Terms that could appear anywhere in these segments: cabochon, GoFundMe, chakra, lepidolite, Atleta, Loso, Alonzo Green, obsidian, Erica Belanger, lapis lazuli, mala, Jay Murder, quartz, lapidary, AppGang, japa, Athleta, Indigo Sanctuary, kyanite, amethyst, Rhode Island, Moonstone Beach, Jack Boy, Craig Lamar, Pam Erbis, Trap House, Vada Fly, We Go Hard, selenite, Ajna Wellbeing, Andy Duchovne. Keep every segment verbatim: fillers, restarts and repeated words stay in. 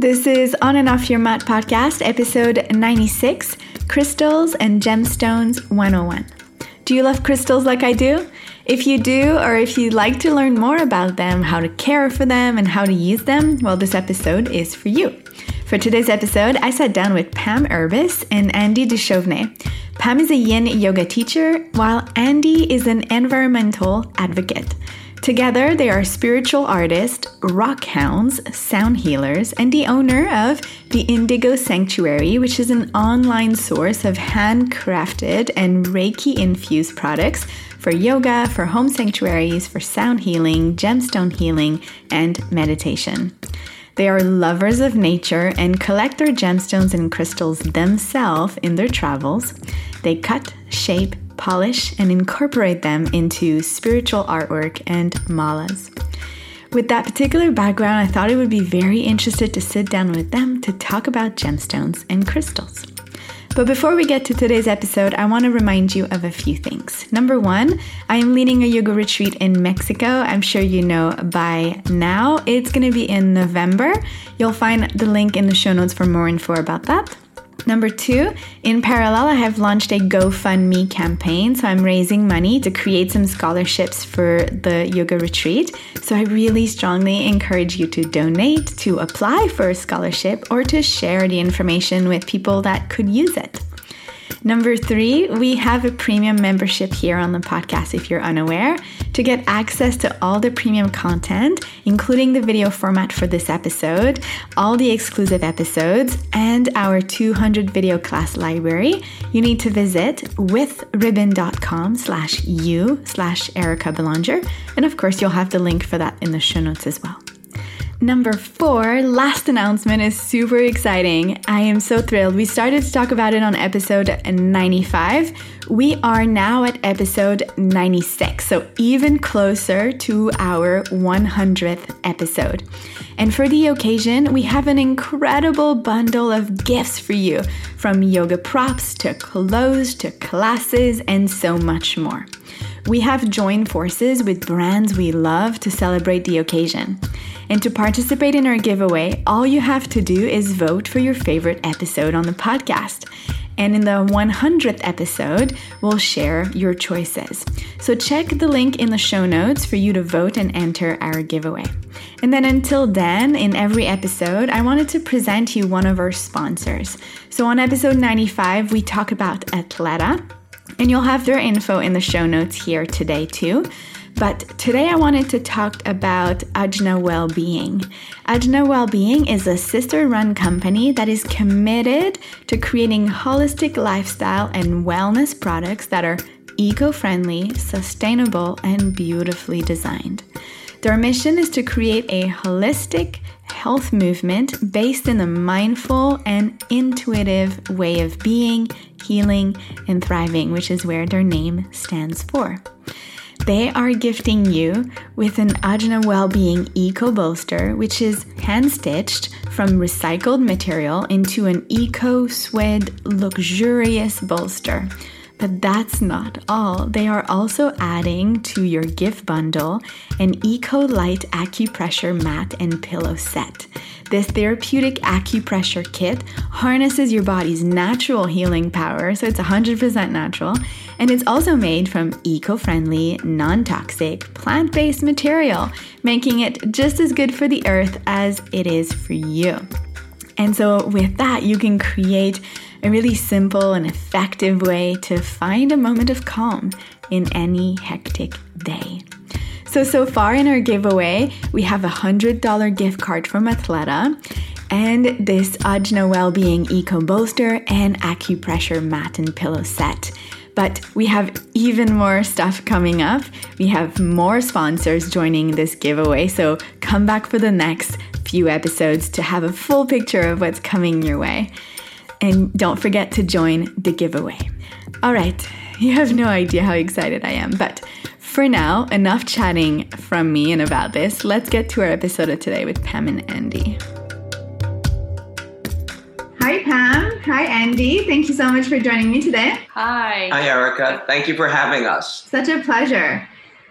This is On and Off Your Mat podcast, episode ninety-six, Crystals and Gemstones one oh one. Do you love crystals like I do? If you do, or if you'd like to learn more about them, how to care for them, and how to use them, well, this episode is for you. For today's episode, I sat down with Pam Erbis and Andy Duchovne. Pam is a yin yoga teacher, while Andy is an environmental advocate. Together, they are spiritual artists, rock hounds, sound healers, and the owner of the Indigo Sanctuary, which is an online source of handcrafted and Reiki-infused products for yoga, for home sanctuaries, for sound healing, gemstone healing, and meditation. They are lovers of nature and collect their gemstones and crystals themselves in their travels. They cut, shape, polish, and incorporate them into spiritual artwork and malas. With that particular background, I thought it would be very interesting to sit down with them to talk about gemstones and crystals. But before we get to today's episode, I want to remind you of a few things. Number one, I am leading a yoga retreat in Mexico. I'm sure you know by now. It's going to be in November. You'll find the link in the show notes for more info about that. Number two, in parallel, I have launched a GoFundMe campaign. So I'm raising money to create some scholarships for the yoga retreat. So I really strongly encourage you to donate, to apply for a scholarship, or to share the information with people that could use it. Number three, we have a premium membership here on the podcast if you're unaware. To get access to all the premium content, including the video format for this episode, all the exclusive episodes, and our two hundred video class library, you need to visit withribbon.com slash you slash Erica Belanger. And of course, you'll have the link for that in the show notes as well. Number four, last announcement is super exciting. I am so thrilled. We started to talk about it on episode ninety-five. We are now at episode ninety-six, so even closer to our one hundredth episode. And for the occasion, we have an incredible bundle of gifts for you, from yoga props to clothes to classes and so much more. We have joined forces with brands we love to celebrate the occasion. And to participate in our giveaway, all you have to do is vote for your favorite episode on the podcast. And in the one hundredth episode, we'll share your choices. So check the link in the show notes for you to vote and enter our giveaway. And then until then, in every episode, I wanted to present you one of our sponsors. So on episode ninety-five, we talk about Atleta. And you'll have their info in the show notes here today too. But today I wanted to talk about Ajna Wellbeing. Ajna Wellbeing is a sister-run company that is committed to creating holistic lifestyle and wellness products that are eco-friendly, sustainable, and beautifully designed. Their mission is to create a holistic health movement based in a mindful and intuitive way of being, healing, and thriving, which is where their name stands for. They are gifting you with an Ajna Wellbeing Eco Bolster, which is hand-stitched from recycled material into an eco-suede luxurious bolster. But that's not all. They are also adding to your gift bundle an Eco-Lite acupressure mat and pillow set. This therapeutic acupressure kit harnesses your body's natural healing power, so it's one hundred percent natural, and it's also made from eco-friendly, non-toxic, plant-based material, making it just as good for the earth as it is for you. And so with that, you can create a really simple and effective way to find a moment of calm in any hectic day. So, so far in our giveaway, we have a one hundred dollars gift card from Athleta and this Ajna Wellbeing Eco Bolster and Acupressure Mat and Pillow Set. But we have even more stuff coming up. We have more sponsors joining this giveaway, so come back for the next few episodes to have a full picture of what's coming your way. And don't forget to join the giveaway. All right, you have no idea how excited I am, but for now, enough chatting from me and about this. Let's get to our episode of today with Pam and Andy. Hi, Pam. Hi, Andy. Thank you so much for joining me today. Hi. Hi, Erica. Thank you for having us. Such a pleasure.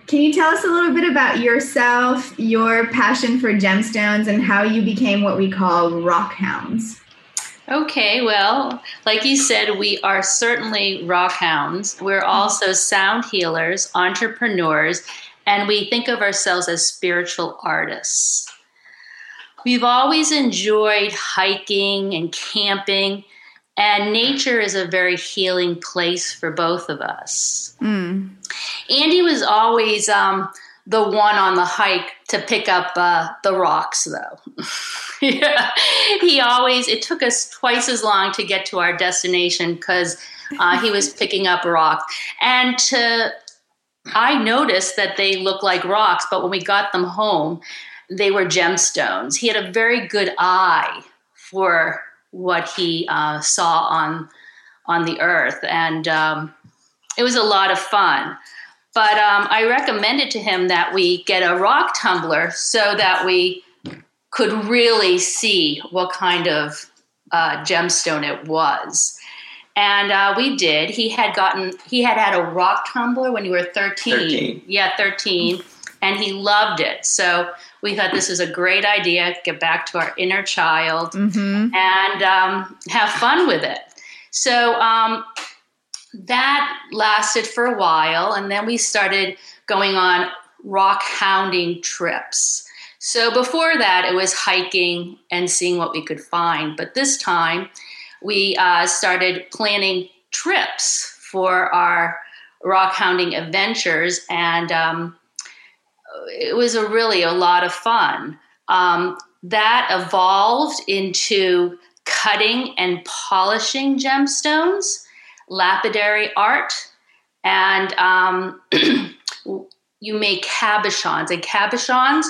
Can you tell us a little bit about yourself, your passion for gemstones, and how you became what we call rock hounds? Okay, well, like you said, we are certainly rock hounds. We're also sound healers, entrepreneurs, and we think of ourselves as spiritual artists. We've always enjoyed hiking and camping, and nature is a very healing place for both of us. Mm. Andy was always um, the one on the hike to pick up uh, the rocks, though. yeah. He always, it took us twice as long to get to our destination because uh, he was picking up rocks. And to, I noticed that they looked like rocks, but when we got them home, they were gemstones. He had a very good eye for what he uh, saw on on the earth, and um, it was a lot of fun. But um, I recommended to him that we get a rock tumbler so that we could really see what kind of uh, gemstone it was, and uh, we did. He had gotten he had had a rock tumbler when you were thirteen. thirteen. Yeah, thirteen, and he loved it. So we thought this is a great idea, get back to our inner child, mm-hmm. and um, have fun with it. So um, that lasted for a while, and then we started going on rock hounding trips. So before that, it was hiking and seeing what we could find. But this time, we uh, started planning trips for our rock hounding adventures, and um it was a really a lot of fun. Um, that evolved into cutting and polishing gemstones, lapidary art, and um, you make cabochons. And cabochons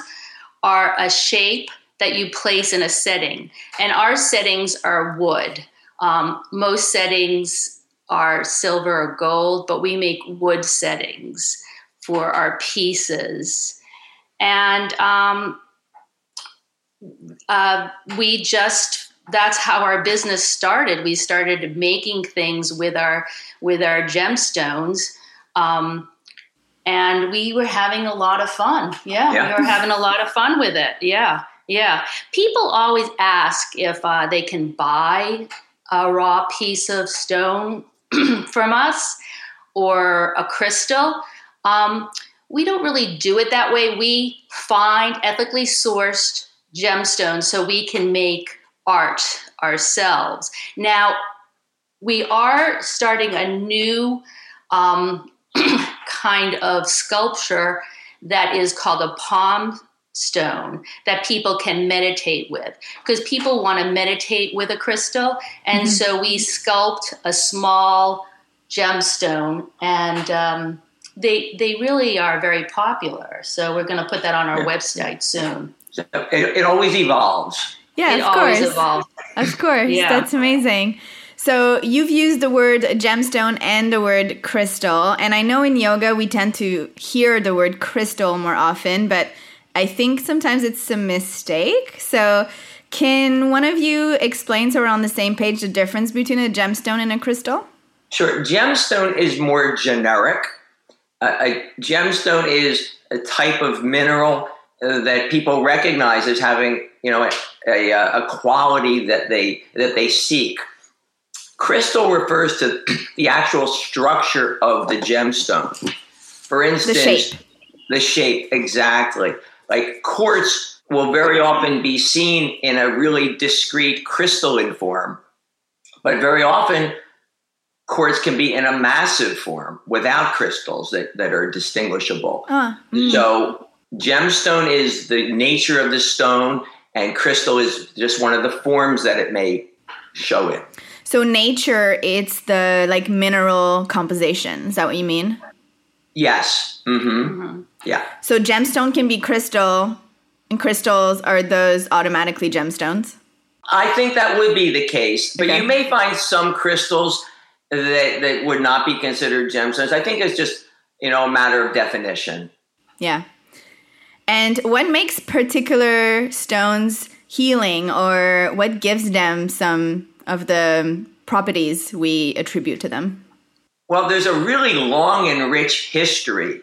are a shape that you place in a setting. And our settings are wood. Um, most settings are silver or gold, but we make wood settings for our pieces. And um, uh, we just, that's how our business started. We started making things with our with our gemstones. Um, and we were having a lot of fun. Yeah, yeah, we were having a lot of fun with it. Yeah, yeah. People always ask if uh, they can buy a raw piece of stone from us or a crystal. Um We don't really do it that way. We find ethically sourced gemstones so we can make art ourselves. Now, we are starting a new um, kind of sculpture that is called a palm stone that people can meditate with, because people want to meditate with a crystal. And mm-hmm. so we sculpt a small gemstone, and um They they really are very popular, so we're going to put that on our yeah. website soon. So it, it always evolves. Yeah, it of always course. evolves. Of course, yeah. That's amazing. So you've used the word gemstone and the word crystal, and I know in yoga we tend to hear the word crystal more often, but I think sometimes it's a mistake. So can one of you explain, so we're on the same page, the difference between a gemstone and a crystal? Sure. Gemstone is more generic. Uh, a gemstone is a type of mineral uh, that people recognize as having, you know, a, a, a quality that they that they seek. Crystal refers to the actual structure of the gemstone. For instance, the shape. The shape, exactly. Like quartz will very often be seen in a really discrete crystalline form, but very often quartz can be in a massive form without crystals that, that are distinguishable. Uh, mm. So gemstone is the nature of the stone, and crystal is just one of the forms that it may show in. So nature, it's the like mineral composition. Is that what you mean? Yes. Mm-hmm. Mm-hmm. Yeah. So gemstone can be crystal, and crystals, are those automatically gemstones? I think that would be the case, but okay. You may find some crystals That, that would not be considered gemstones. I think it's just, you know, a matter of definition. Yeah. And what makes particular stones healing, or what gives them some of the properties we attribute to them? Well, there's a really long and rich history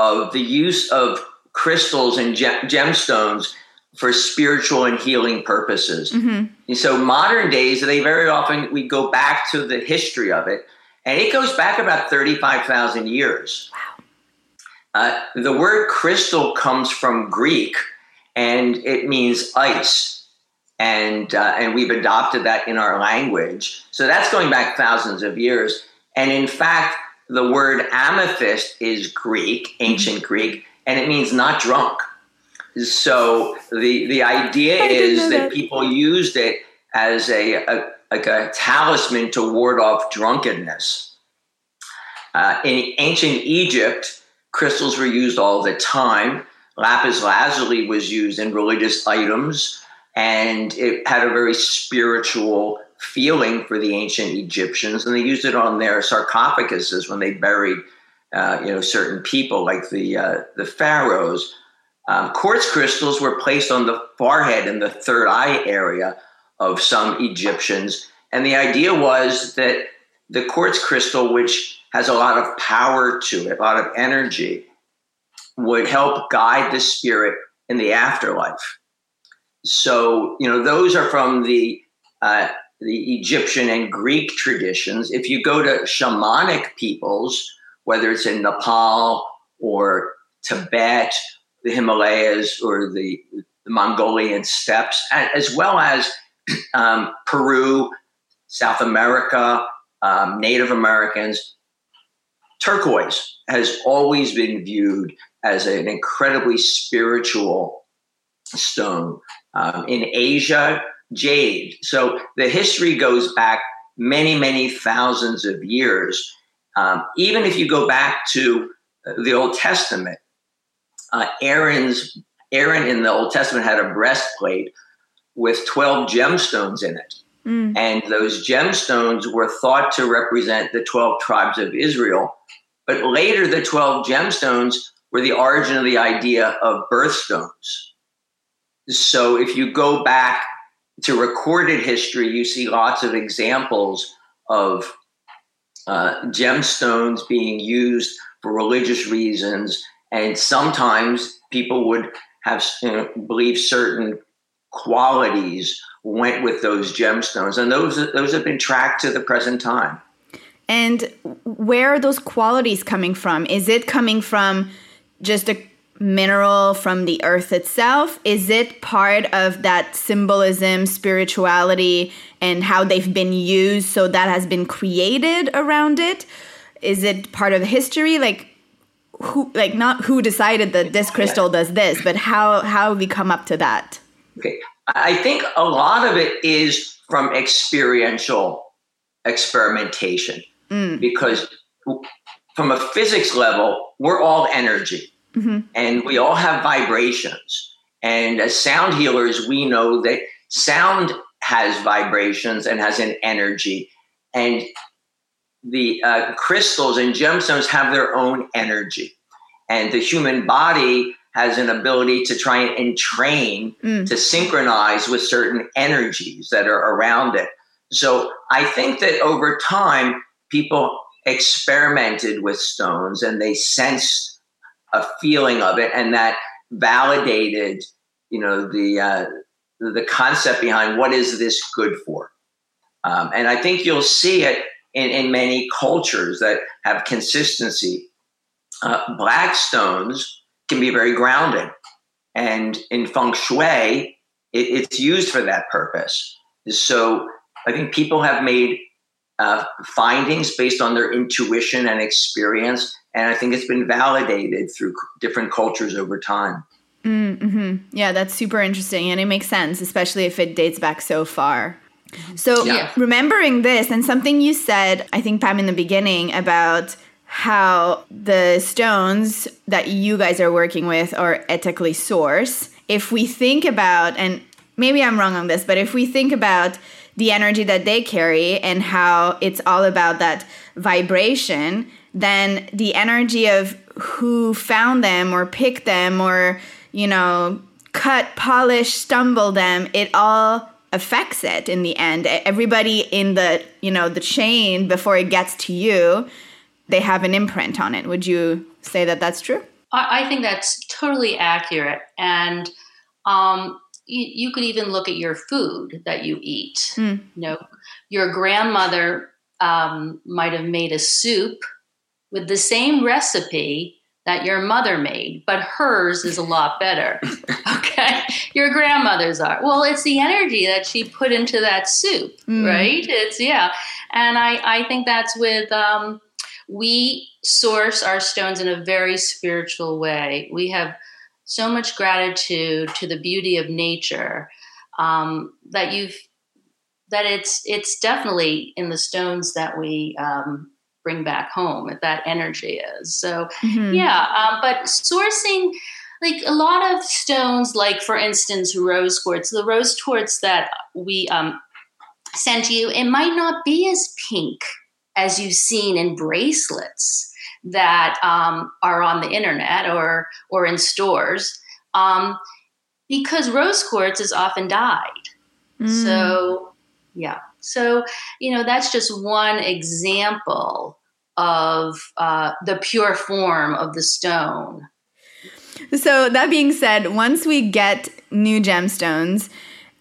uh, the use of crystals and gem- gemstones for spiritual and healing purposes. Mm-hmm. And so modern days, they very often, we go back to the history of it, and it goes back about thirty-five thousand years. Wow. Uh, the word crystal comes from Greek, and it means ice. And uh, and we've adopted that in our language. So that's going back thousands of years. And in fact, the word amethyst is Greek, ancient Greek, and it means not drunk. So the the idea is that people used it as a, a like a talisman to ward off drunkenness. Uh, in ancient Egypt, crystals were used all the time. Lapis lazuli was used in religious items. And it had a very spiritual feeling for the ancient Egyptians. And they used it on their sarcophaguses when they buried, uh, you know, certain people like the uh, the pharaohs. Um, quartz crystals were placed on the forehead and the third eye area of some Egyptians. And the idea was that the quartz crystal, which has a lot of power to it, a lot of energy, would help guide the spirit in the afterlife. So, you know, those are from the uh, the Egyptian and Greek traditions. If you go to shamanic peoples, whether it's in Nepal or Tibet, the Himalayas or the, the Mongolian steppes, as well as um, Peru, South America, um, Native Americans, turquoise has always been viewed as an incredibly spiritual stone. Um, in Asia, jade. So the history goes back many, many thousands of years. Um, even if you go back to the Old Testament, uh, Aaron's Aaron in the Old Testament had a breastplate with twelve gemstones in it. Mm. And those gemstones were thought to represent the twelve tribes of Israel. But later, the twelve gemstones were the origin of the idea of birthstones. So if you go back to recorded history, you see lots of examples of uh, gemstones being used for religious reasons. And sometimes people would have, you know, believe certain qualities went with those gemstones. And those, those have been tracked to the present time. And where are those qualities coming from? Is it coming from just a mineral from the earth itself? Is it part of that symbolism, spirituality, and how they've been used, so that has been created around it? Is it part of history? Like who, like not who decided that this crystal does this, but how, how we come up to that? Okay. I think a lot of it is from experiential experimentation, mm. because from a physics level, we're all energy. Mm-hmm. And we all have vibrations. And as sound healers, we know that sound has vibrations and has an energy. And the uh, crystals and gemstones have their own energy. And the human body has an ability to try and train mm. to synchronize with certain energies that are around it. So I think that over time, people experimented with stones and they sensed a feeling of it, and that validated, you know, the uh, the concept behind what is this good for. Um, and I think you'll see it in, in many cultures that have consistency. Uh, black stones can be very grounding, and in feng shui, it, it's used for that purpose. So I think people have made uh, findings based on their intuition and experience. And I think it's been validated through different cultures over time. Mm-hmm. Yeah, that's super interesting. And it makes sense, especially if it dates back so far. So yeah. Remembering this and something you said, I think, Pam, in the beginning about how the stones that you guys are working with are ethically sourced. If we think about, and maybe I'm wrong on this, but if we think about the energy that they carry and how it's all about that vibration, then the energy of who found them or picked them or, you know, cut, polish, stumble them, it all affects it in the end. Everybody in the, you know, the chain before it gets to you, they have an imprint on it. Would you say that that's true? I, I think that's totally accurate. And um, you, you could even look at your food that you eat. Mm. You know, your grandmother um, might have made a soup with the same recipe that your mother made, but hers is a lot better. Okay. Your grandmother's are. Well, it's the energy that she put into that soup, mm. right? It's yeah. And I, I think that's with, um, we source our stones in a very spiritual way. We have so much gratitude to the beauty of nature, um, that you've, that it's, it's definitely in the stones that we, um, bring back home, if that energy is. So, mm-hmm. yeah, um, but sourcing, like a lot of stones, like for instance, rose quartz, the rose quartz that we um, sent you, it might not be as pink as you've seen in bracelets that um, are on the internet or, or in stores, um, because rose quartz is often dyed. Mm. So, yeah. So, you know, that's just one example of uh, the pure form of the stone. So that being said, once we get new gemstones,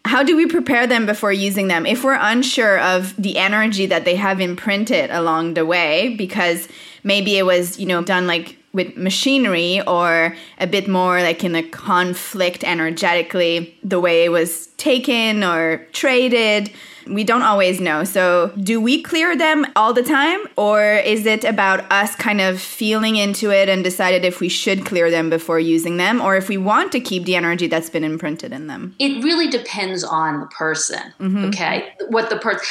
how do we prepare them before using them? If we're unsure of the energy that they have imprinted along the way, because maybe it was, you know, done like with machinery or a bit more like in a conflict energetically, the way it was taken or traded, we don't always know. So do we clear them all the time, or is it about us kind of feeling into it and decided if we should clear them before using them, or if we want to keep the energy that's been imprinted in them? It really depends on the person, mm-hmm. okay? What the person...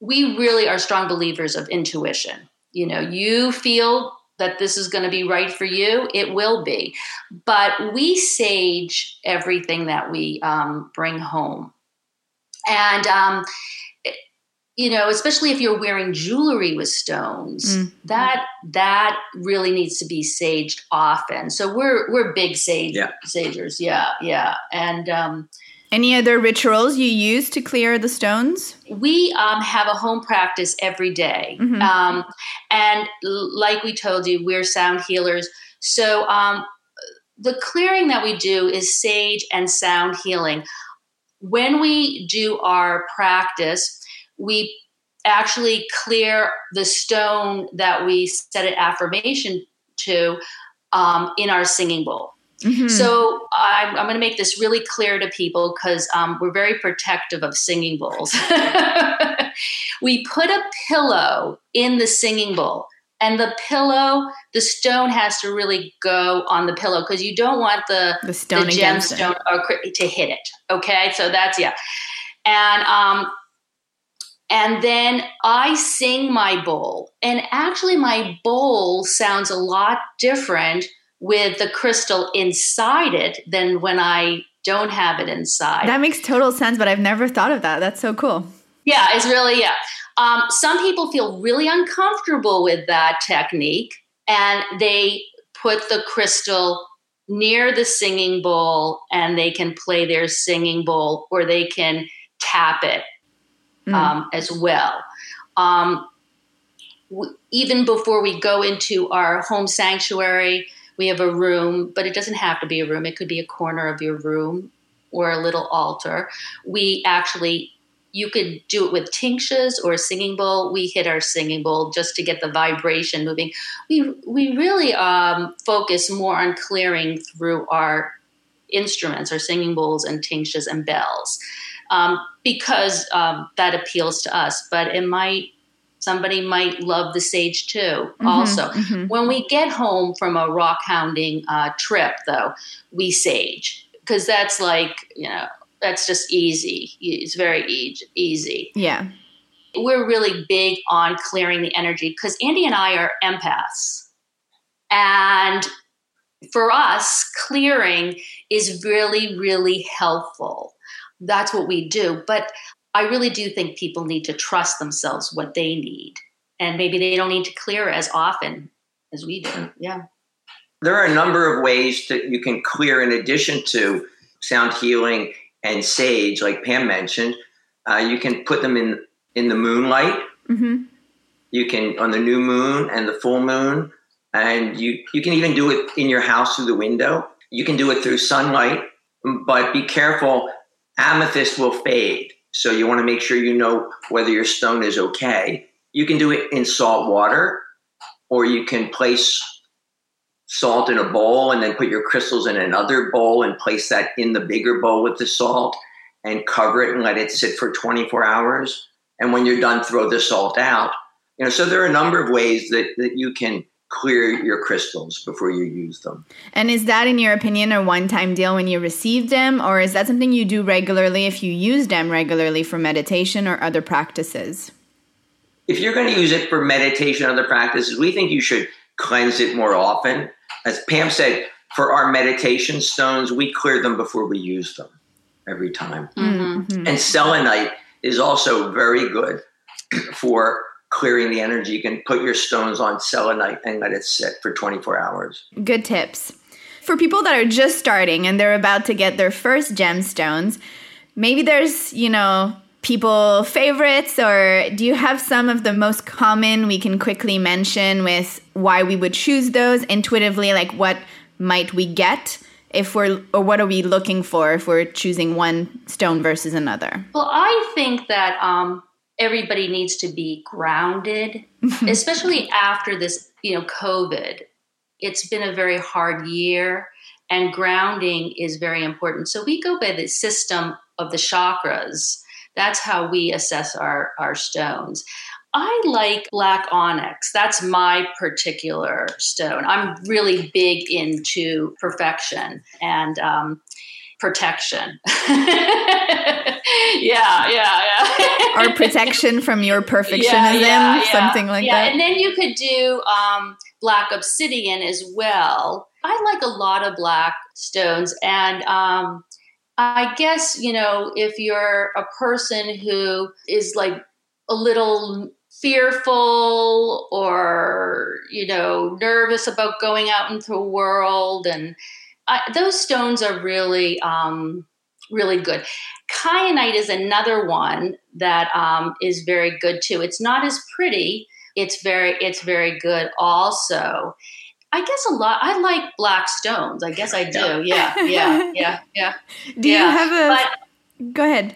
We really are strong believers of intuition. You know, you feel that this is going to be right for you, it will be. But we sage everything that we um, bring home. And, um, you know, especially if you're wearing jewelry with stones, mm. that that really needs to be saged often. So we're we're big sage, yeah. sagers. Yeah, yeah. And um, any other rituals you use to clear the stones? We um, have a home practice every day. Mm-hmm. Um, and like we told you, we're sound healers. So um, the clearing that we do is sage and sound healing. When we do our practice, we actually clear the stone that we set an affirmation to um, in our singing bowl. Mm-hmm. So I'm, I'm going to make this really clear to people because um, we're very protective of singing bowls. We put a pillow in the singing bowl, and the pillow, the stone has to really go on the pillow because you don't want the, the, stone the gemstone or to hit it. Okay, so that's yeah, and um, and then I sing my bowl, and actually my bowl sounds a lot different with the crystal inside it than when I don't have it inside. That makes total sense, but I've never thought of that. That's so cool. Yeah, it's really yeah. Um, some people feel really uncomfortable with that technique, and they put the crystal near the singing bowl, and they can play their singing bowl, or they can tap it um, mm. as well. Um, w- even before we go into our home sanctuary, we have a room, but it doesn't have to be a room. It could be a corner of your room or a little altar. We actually... You could do it with tinctures or a singing bowl. We hit our singing bowl just to get the vibration moving. We we really um, focus more on clearing through our instruments, our singing bowls and tinctures and bells, um, because um, that appeals to us. But it might somebody might love the sage too. Mm-hmm, also, mm-hmm. When we get home from a rock hounding uh, trip, though, we sage because that's like you know. That's just easy. It's very e- easy. Yeah. We're really big on clearing the energy because Andy and I are empaths. And for us, clearing is really, really helpful. That's what we do. But I really do think people need to trust themselves what they need. And maybe they don't need to clear as often as we do. Yeah. There are a number of ways that you can clear in addition to sound healing and sage, like Pam mentioned. Uh, you can put them in, in the moonlight. Mm-hmm. You can on the new moon and the full moon And you, you can even do it in your house through the window. You can do it through sunlight, but be careful. Amethyst will fade. So you want to make sure you know whether your stone is okay. You can do it in salt water, or you can place salt in a bowl and then put your crystals in another bowl and place that in the bigger bowl with the salt and cover it and let it sit for twenty-four hours. And when you're done, throw the salt out. You know, so there are a number of ways that, that you can clear your crystals before you use them. And is that, in your opinion, a one-time deal when you receive them? Or is that something you do regularly if you use them regularly for meditation or other practices? If you're going to use it for meditation or other practices, we think you should cleanse it more often. As Pam said, for our meditation stones, we clear them before we use them every time. Mm-hmm. And selenite is also very good for clearing the energy. You can put your stones on selenite and let it sit for twenty-four hours. Good tips. For people that are just starting and they're about to get their first gemstones, maybe there's, you know, people favorites, or do you have some of the most common we can quickly mention with why we would choose those intuitively? Like, what might we get if we're, or what are we looking for if we're choosing one stone versus another? Well, I think that um, everybody needs to be grounded, especially after this, you know, COVID. It's been a very hard year, and grounding is very important. So we go by the system of the chakras. That's how we assess our, our stones. I like black onyx. That's my particular stone. I'm really big into perfection and um, protection. yeah, yeah, yeah. Or protection from your perfectionism, yeah, yeah, yeah. something like yeah. that. And then you could do um, black obsidian as well. I like a lot of black stones, and um, I guess, you know, if you're a person who is like a little fearful or, you know, nervous about going out into the world, and I, those stones are really, um, really good. Kyanite is another one that um, is very good too. It's not as pretty. It's very, it's very good also. I guess a lot. I like black stones. I guess I do. Yeah, yeah, yeah, yeah. Do yeah. you have a? But, go ahead.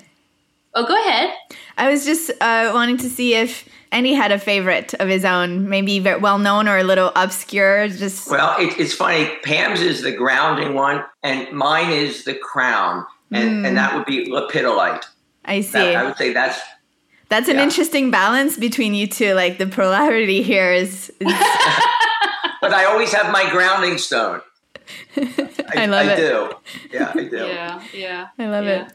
Oh, go ahead. I was just uh, wanting to see if Andy had a favorite of his own, maybe well known or a little obscure. Just well, it, it's funny. Pam's is the grounding one, and mine is the crown, and mm. and that would be lepidolite. I see. That, I would say that's. That's an yeah. interesting balance between you two. Like, the polarity here is. is But I always have my grounding stone. I, I love I it. I do. Yeah, I do. Yeah, yeah. I love yeah.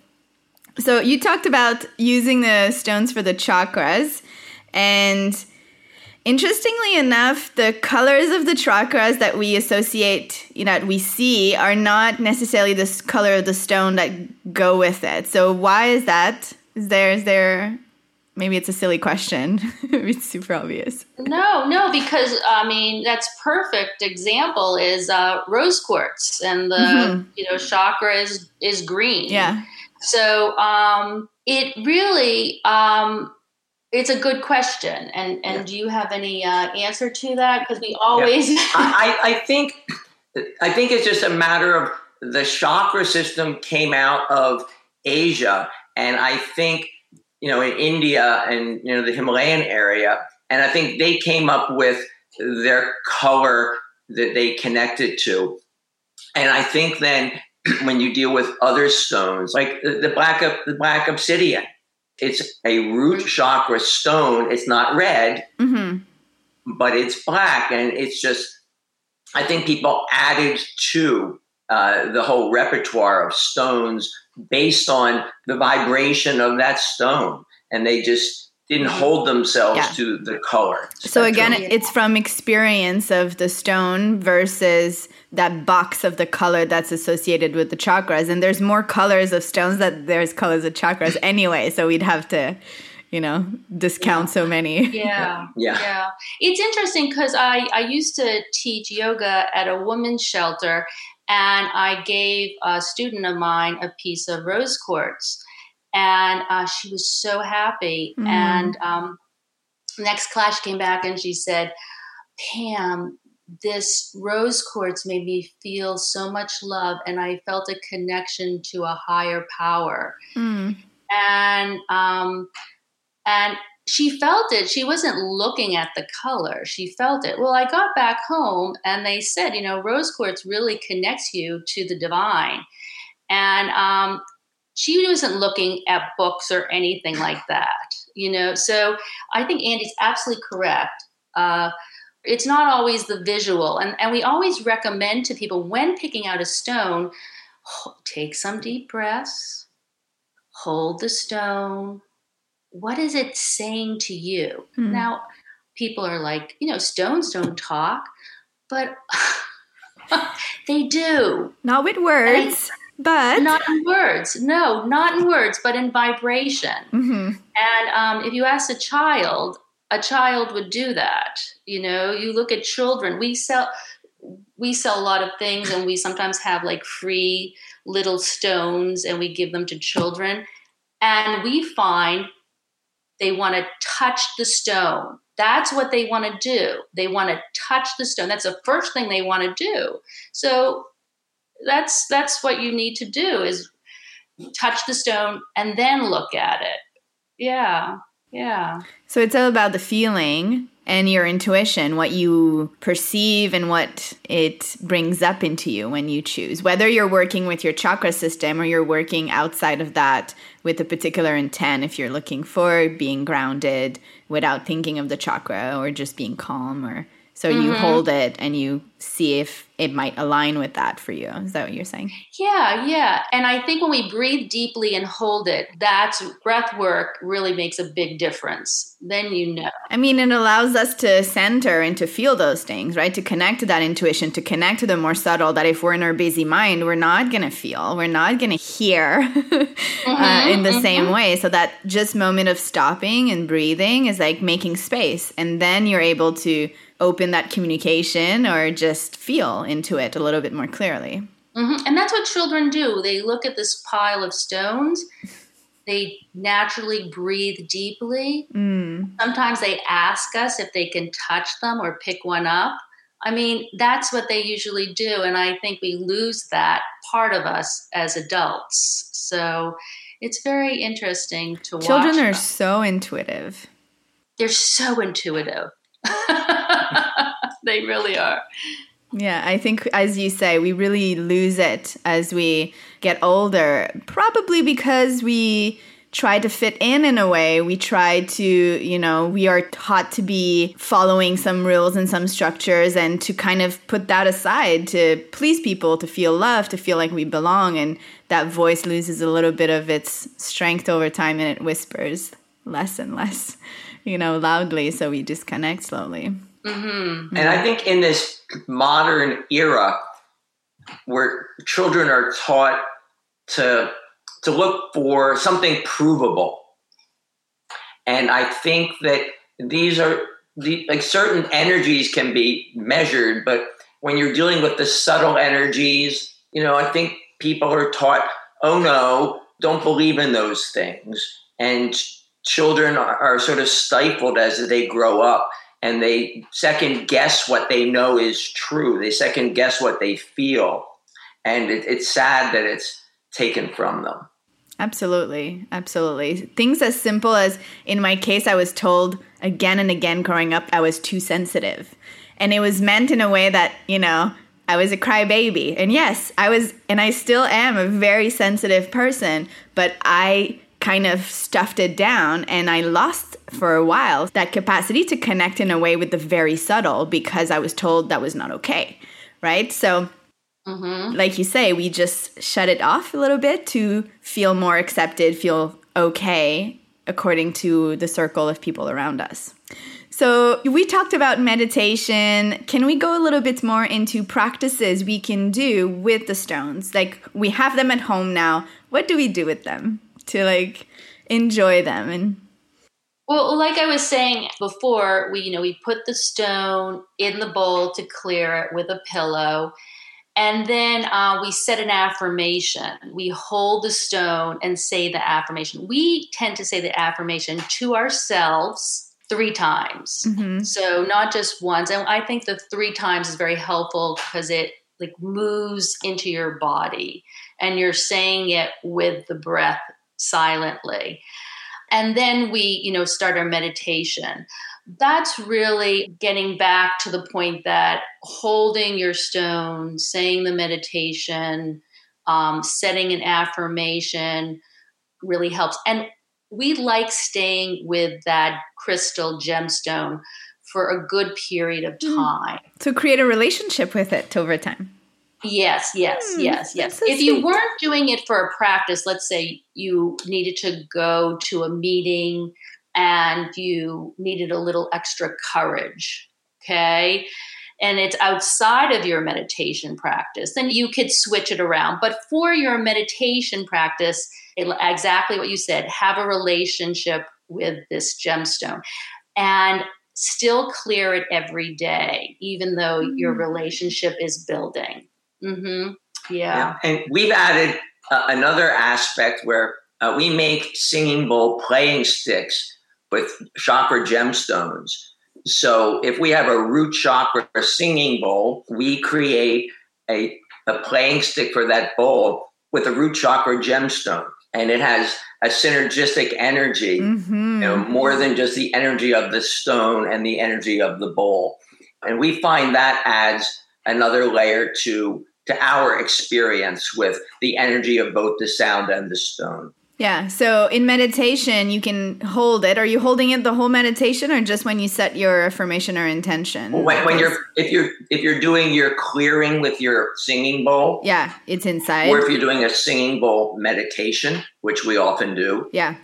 it. So you talked about using the stones for the chakras. And interestingly enough, the colors of the chakras that we associate, you know, that we see, are not necessarily the color of the stone that go with it. So why is that? Is there, is there... Maybe it's a silly question. It's super obvious. No, no, because, I mean, that's perfect example is uh, rose quartz, and the, mm-hmm. you know, chakra is, is green. Yeah. So um, it really, um, it's a good question. And, and yeah. do you have any uh, answer to that? Because we always... Yeah. I, I think I think it's just a matter of the chakra system came out of Asia. And I think... you know, in India and, you know, the Himalayan area. And I think they came up with their color that they connected to. And I think then when you deal with other stones, like the black, the black obsidian, it's a root chakra stone. It's not red, mm-hmm. but it's black. And it's just, I think people added to uh, the whole repertoire of stones based on the vibration of that stone, and they just didn't hold themselves yeah. to the color spectrum. So again, it's from experience of the stone versus that box of the color that's associated with the chakras. And there's more colors of stones that there's colors of chakras anyway, so we'd have to, you know, discount yeah. so many. Yeah. yeah. Yeah. It's interesting because I, I used to teach yoga at a women's shelter, and I gave a student of mine a piece of rose quartz, and uh, she was so happy. Mm-hmm. And um, next class she came back and she said, Pam, this rose quartz made me feel so much love, and I felt a connection to a higher power. Mm. And, um, and she felt it. She wasn't looking at the color. She felt it. Well, I got back home and they said, you know, rose quartz really connects you to the divine. And, um, she wasn't looking at books or anything like that, you know? So I think Andy's absolutely correct. Uh, It's not always the visual. And, and we always recommend to people when picking out a stone, take some deep breaths, hold the stone. What is it saying to you? Hmm. Now, people are like, you know, stones don't talk, but they do. Not with words, and, but. Not in words. No, not in words, but in vibration. Mm-hmm. And um, if you ask a child, a child would do that. You know, you look at children, we sell, we sell a lot of things, and we sometimes have like free little stones and we give them to children, and we find they want to touch the stone. That's what they want to do. They want to touch the stone. That's the first thing they want to do. So that's, that's what you need to do is touch the stone and then look at it. Yeah. Yeah. So it's all about the feeling and your intuition, what you perceive and what it brings up into you when you choose, whether you're working with your chakra system or you're working outside of that with a particular intent, if you're looking for being grounded without thinking of the chakra or just being calm. Or so mm-hmm. you hold it and you see if it might align with that for you. Is that what you're saying? Yeah, yeah. And I think when we breathe deeply and hold it, that's breath work really makes a big difference. Then you know. I mean, it allows us to center and to feel those things, right? To connect to that intuition, to connect to the more subtle that if we're in our busy mind, we're not going to feel, we're not going to hear mm-hmm, uh, in the mm-hmm. same way. So that just moment of stopping and breathing is like making space. And then you're able to open that communication or just feel into it a little bit more clearly. Mm-hmm. And that's what children do. They look at this pile of stones. They naturally breathe deeply. Mm. Sometimes they ask us if they can touch them or pick one up. I mean, that's what they usually do. And I think we lose that part of us as adults. So it's very interesting to watch. Children are so intuitive. They're so intuitive. They really are. Yeah, I think, as you say, we really lose it as we get older, probably because we try to fit in in a way. We try to, you know, we are taught to be following some rules and some structures, and to kind of put that aside to please people, to feel loved, to feel like we belong. And that voice loses a little bit of its strength over time, and it whispers less and less, you know, loudly. So we disconnect slowly. Mm-hmm. And I think in this modern era where children are taught to to look for something provable, and I think that these are the, like certain energies can be measured, but when you're dealing with the subtle energies, you know, I think people are taught, oh no, don't believe in those things, and children are, are sort of stifled as they grow up. And they second guess what they know is true. They second guess what they feel. And it, it's sad that it's taken from them. Absolutely. Absolutely. Things as simple as, in my case, I was told again and again growing up, I was too sensitive. And it was meant in a way that, you know, I was a crybaby. And yes, I was, and I still am a very sensitive person, but I kind of stuffed it down, and I lost for a while that capacity to connect in a way with the very subtle because I was told that was not okay, right? So mm-hmm. like you say, we just shut it off a little bit to feel more accepted, feel okay according to the circle of people around us. So we talked about meditation. Can we go a little bit more into practices we can do with the stones? Like, we have them at home now. What do we do with them to like enjoy them? And well, like I was saying before, we, you know, we put the stone in the bowl to clear it with a pillow. And then uh, we set an affirmation. We hold the stone and say the affirmation. We tend to say the affirmation to ourselves three times. Mm-hmm. So not just once. And I think the three times is very helpful because it like moves into your body and you're saying it with the breath silently. And then we, you know, start our meditation. That's really getting back to the point that holding your stone, saying the meditation, um, setting an affirmation really helps. And we like staying with that crystal gemstone for a good period of time. Mm. So create a relationship with it over time. Yes, yes, mm, yes, yes. So if you sweet. weren't doing it for a practice, let's say you needed to go to a meeting and you needed a little extra courage, okay? And it's outside of your meditation practice, then you could switch it around. But for your meditation practice, it, exactly what you said, have a relationship with this gemstone and still clear it every day, even though mm-hmm. your relationship is building. Mm-hmm. Yeah. yeah. And we've added uh, another aspect where uh, we make singing bowl playing sticks with chakra gemstones. So if we have a root chakra singing bowl, we create a, a playing stick for that bowl with a root chakra gemstone. And it has a synergistic energy, mm-hmm. you know, more than just the energy of the stone and the energy of the bowl. And we find that adds another layer to, to our experience with the energy of both the sound and the stone. Yeah. So in meditation, you can hold it. Are you holding it the whole meditation or just when you set your affirmation or intention? Well, when, when you're, if you're, if you're doing your clearing with your singing bowl. Yeah. It's inside. Or if you're doing a singing bowl meditation, which we often do. Yeah.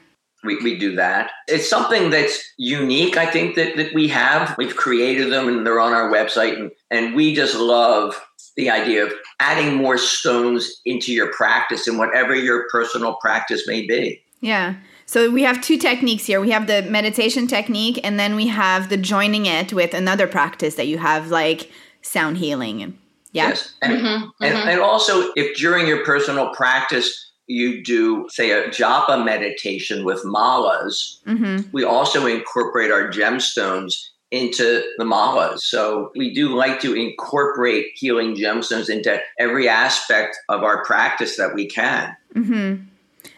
We we do that. It's something that's unique. I think that, that we have, we've created them and they're on our website and, and we just love the idea of adding more stones into your practice and whatever your personal practice may be. Yeah. So we have two techniques here. We have the meditation technique, and then we have the joining it with another practice that you have, like sound healing. And yeah. Yes. And, mm-hmm. Mm-hmm. And, and also, if during your personal practice you do, say, a japa meditation with malas, mm-hmm. we also incorporate our gemstones into the malas. So we do like to incorporate healing gemstones into every aspect of our practice that we can. Mm-hmm.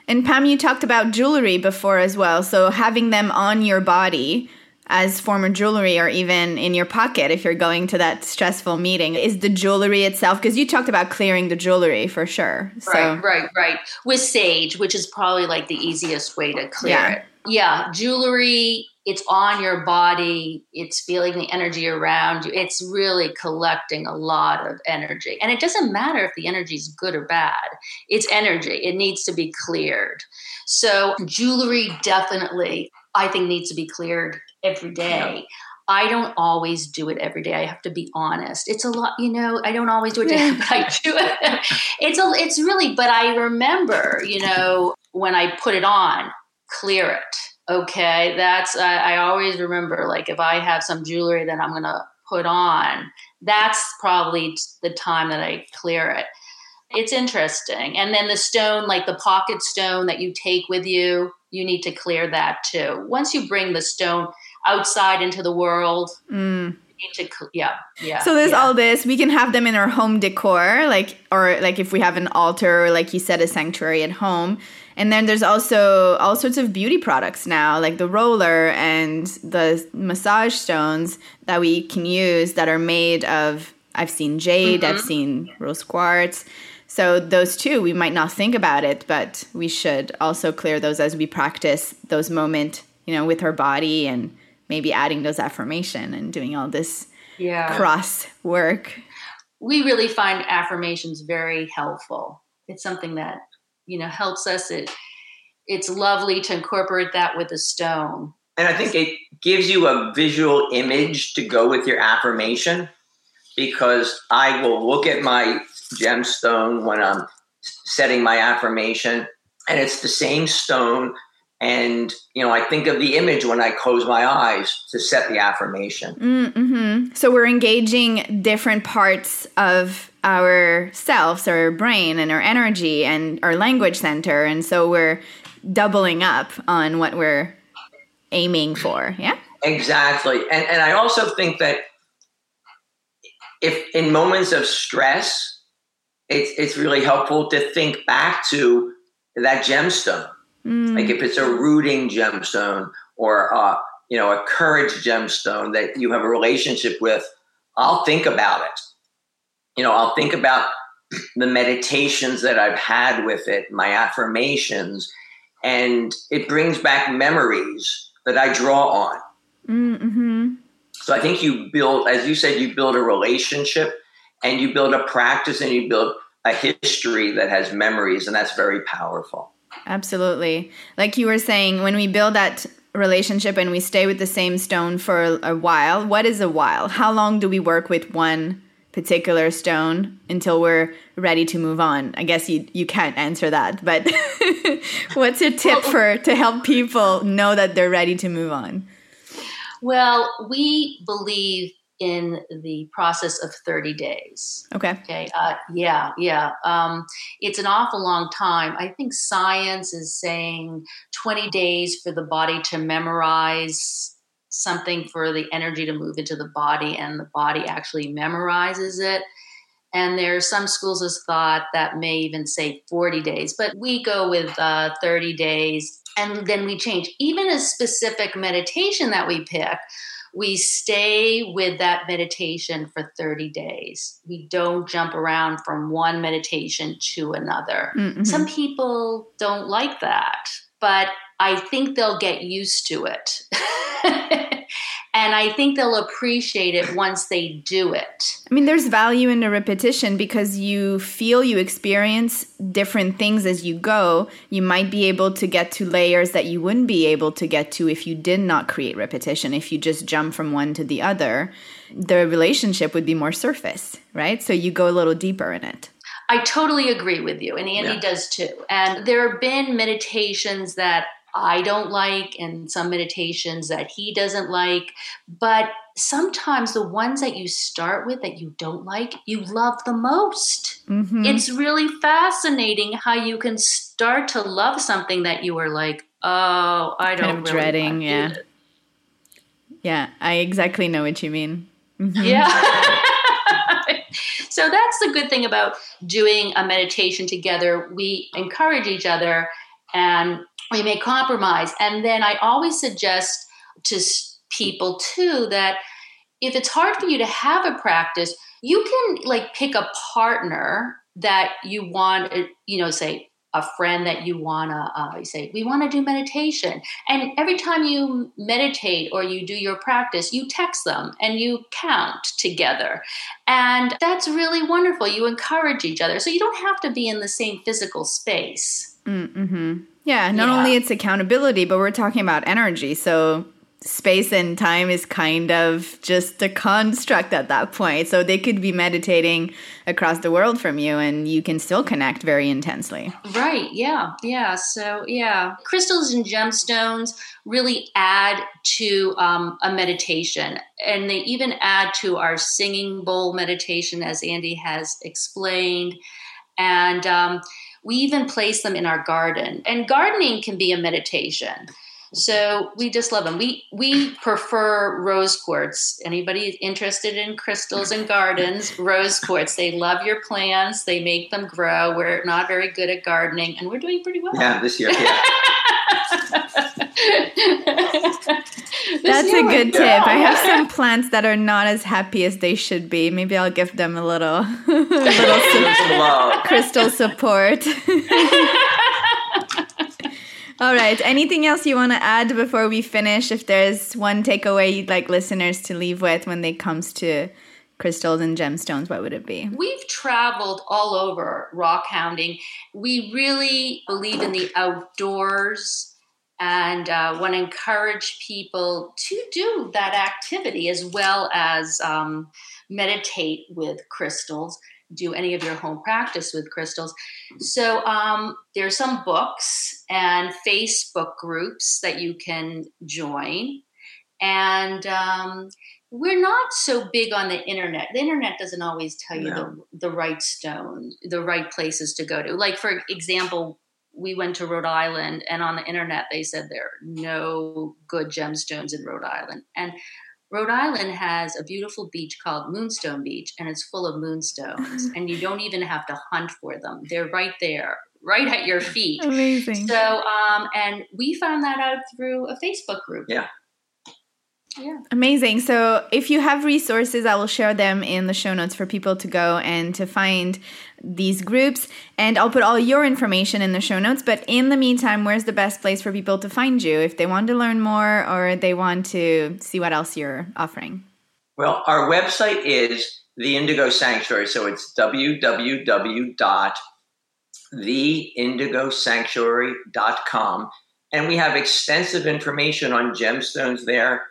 And Pam, you talked about jewelry before as well. So having them on your body as form of jewelry or even in your pocket if you're going to that stressful meeting is the jewelry itself. Because you talked about clearing the jewelry for sure. So. Right, right, right. With sage, which is probably like the easiest way to clear yeah. it. Yeah, jewelry, it's on your body, it's feeling the energy around you, it's really collecting a lot of energy. And it doesn't matter if the energy is good or bad, it's energy, it needs to be cleared. So jewelry definitely, I think, needs to be cleared every day. Yeah. I don't always do it every day. I have to be honest. It's a lot, you know, I don't always do it, day, but I do it. It's a, it's really, but I remember, you know, when I put it on, clear it. Okay, that's, I, I always remember, like, if I have some jewelry that I'm going to put on, that's probably the time that I clear it. It's interesting. And then the stone, like the pocket stone that you take with you, you need to clear that too. Once you bring the stone outside into the world, mm. To, yeah, yeah. So there's yeah. all this. We can have them in our home decor, like or like if we have an altar, or like you said, a sanctuary at home. And then there's also all sorts of beauty products now, like the roller and the massage stones that we can use that are made of. I've seen jade, mm-hmm. I've seen rose quartz. So those two, we might not think about it, but we should also clear those as we practice those moment, you know, with our body and. Maybe adding those affirmation and doing all this yeah. cross work. We really find affirmations very helpful. It's something that, you know, helps us. It It's lovely to incorporate that with a stone. And I think it gives you a visual image to go with your affirmation, because I will look at my gemstone when I'm setting my affirmation and it's the same stone. And, you know, I think of the image when I close my eyes to set the affirmation. Mm-hmm. So we're engaging different parts of ourselves, our brain and our energy and our language center. And so we're doubling up on what we're aiming for. Yeah. Exactly. And and I also think that if in moments of stress, it's it's really helpful to think back to that gemstone. Mm. Like if it's a rooting gemstone or a, you know, a courage gemstone that you have a relationship with, I'll think about it. You know, I'll think about the meditations that I've had with it, my affirmations, and it brings back memories that I draw on. Mm-hmm. So I think you build, as you said, you build a relationship and you build a practice and you build a history that has memories, and that's very powerful. Absolutely. Like you were saying, when we build that relationship and we stay with the same stone for a while, what is a while? How long do we work with one particular stone until we're ready to move on? I guess you, you can't answer that, but what's your tip for to help people know that they're ready to move on? Well, we believe in the process of thirty days. Okay. Okay. Uh, yeah. Yeah. Um, it's an awful long time. I think science is saying twenty days for the body to memorize something, for the energy to move into the body, and the body actually memorizes it. And there are some schools of thought that may even say forty days, but we go with uh, thirty days, and then we change. Even a specific meditation that we pick, we stay with that meditation for thirty days. We don't jump around from one meditation to another. Mm-hmm. Some people don't like that, but I think they'll get used to it. And I think they'll appreciate it once they do it. I mean, there's value in the repetition because you feel, you experience different things as you go. You might be able to get to layers that you wouldn't be able to get to if you did not create repetition. If you just jump from one to the other, the relationship would be more surface, right? So you go a little deeper in it. I totally agree with you. And Andy yeah. does too. And there have been meditations that I don't like, and some meditations that he doesn't like. But sometimes the ones that you start with that you don't like, you love the most. Mm-hmm. It's really fascinating how you can start to love something that you are like, oh, I don't kind of really dreading, like yeah. it. Yeah, I exactly know what you mean. Yeah. So that's the good thing about doing a meditation together. We encourage each other and we may compromise. And then I always suggest to people too that if it's hard for you to have a practice, you can like pick a partner that you want, you know, say a friend that you want to, uh, you say, we want to do meditation. And every time you meditate or you do your practice, you text them and you count together. And that's really wonderful. You encourage each other. So you don't have to be in the same physical space. Mm-hmm. Yeah, not yeah. only it's accountability, but we're talking about energy. So space and time is kind of just a construct at that point. So they could be meditating across the world from you and you can still connect very intensely. Right, yeah, yeah. So, yeah, crystals and gemstones really add to um, a meditation. And they even add to our singing bowl meditation, as Andy has explained. And um we even place them in our garden. And gardening can be a meditation. So we just love them. We we prefer rose quartz. Anybody interested in crystals and gardens, rose quartz. They love your plants. They make them grow. We're not very good at gardening, and we're doing pretty well. Yeah, this year. Yeah. That's a good tip. I have some plants that are not as happy as they should be. Maybe I'll give them a little, a little su- crystal support. All right. Anything else you want to add before we finish? If there's one takeaway you'd like listeners to leave with when it comes to crystals and gemstones, what would it be? We've traveled all over rock hounding. We really believe in the outdoors. And uh, want to encourage people to do that activity as well as um, meditate with crystals, do any of your home practice with crystals. So um, there are some books and Facebook groups that you can join. And um, we're not so big on the internet. The internet doesn't always tell you no. the, the right stone, the right places to go to. Like, for example, we went to Rhode Island, and on the internet, they said there are no good gemstones in Rhode Island. And Rhode Island has a beautiful beach called Moonstone Beach, and it's full of moonstones, and you don't even have to hunt for them. They're right there, right at your feet. Amazing. So, um, and we found that out through a Facebook group. Yeah. Yeah. Amazing. So if you have resources, I will share them in the show notes for people to go and to find these groups. And I'll put all your information in the show notes. But in the meantime, where's the best place for people to find you if they want to learn more or they want to see what else you're offering? Well, our website is the Indigo Sanctuary. So it's w w w dot the indigo sanctuary dot com. And we have extensive information on gemstones there.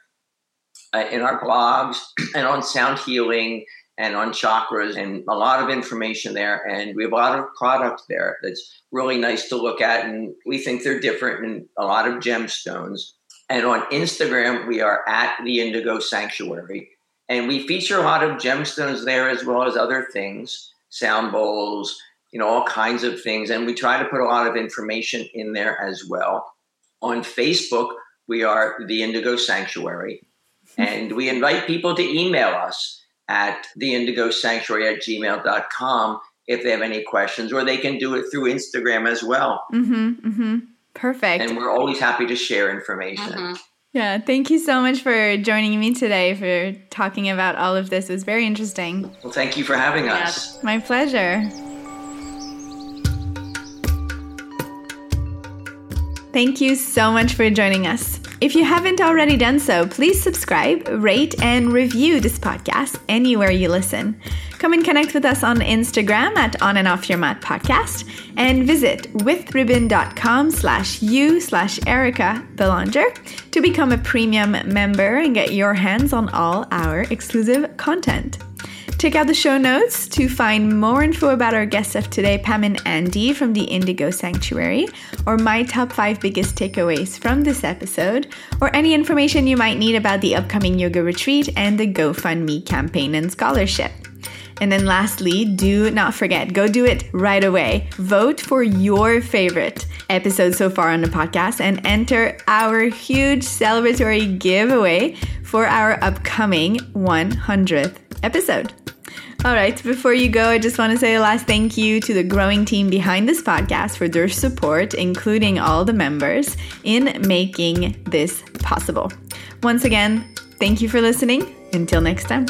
Uh, in our blogs and on sound healing and on chakras, and a lot of information there. And we have a lot of product there that's really nice to look at. And we think they're different and a lot of gemstones. And on Instagram, we are at the Indigo Sanctuary. And we feature a lot of gemstones there as well as other things, sound bowls, you know, all kinds of things. And we try to put a lot of information in there as well. On Facebook, we are the Indigo Sanctuary. And we invite people to email us at the indigo sanctuary at gmail dot com if they have any questions, or they can do it through Instagram as well. Mm-hmm, mm-hmm. Perfect. And we're always happy to share information. Mm-hmm. Yeah. Thank you so much for joining me today, for talking about all of this. It was very interesting. Well, thank you for having yeah. us. My pleasure. Thank you so much for joining us. If you haven't already done so, please subscribe, rate, and review this podcast anywhere you listen. Come and connect with us on Instagram at On and Off Your Mat Podcast, and visit withribbon.com slash you slash Erica Belanger to become a premium member and get your hands on all our exclusive content. Check out the show notes to find more info about our guests of today, Pam and Andy from the Indigo Sanctuary, or my top five biggest takeaways from this episode, or any information you might need about the upcoming yoga retreat and the GoFundMe campaign and scholarship. And then lastly, do not forget, go do it right away. Vote for your favorite episode so far on the podcast and enter our huge celebratory giveaway for our upcoming one hundredth episode. All right, before you go, I just want to say a last thank you to the growing team behind this podcast for their support, including all the members, in making this possible. Once again, thank you for listening. Until next time.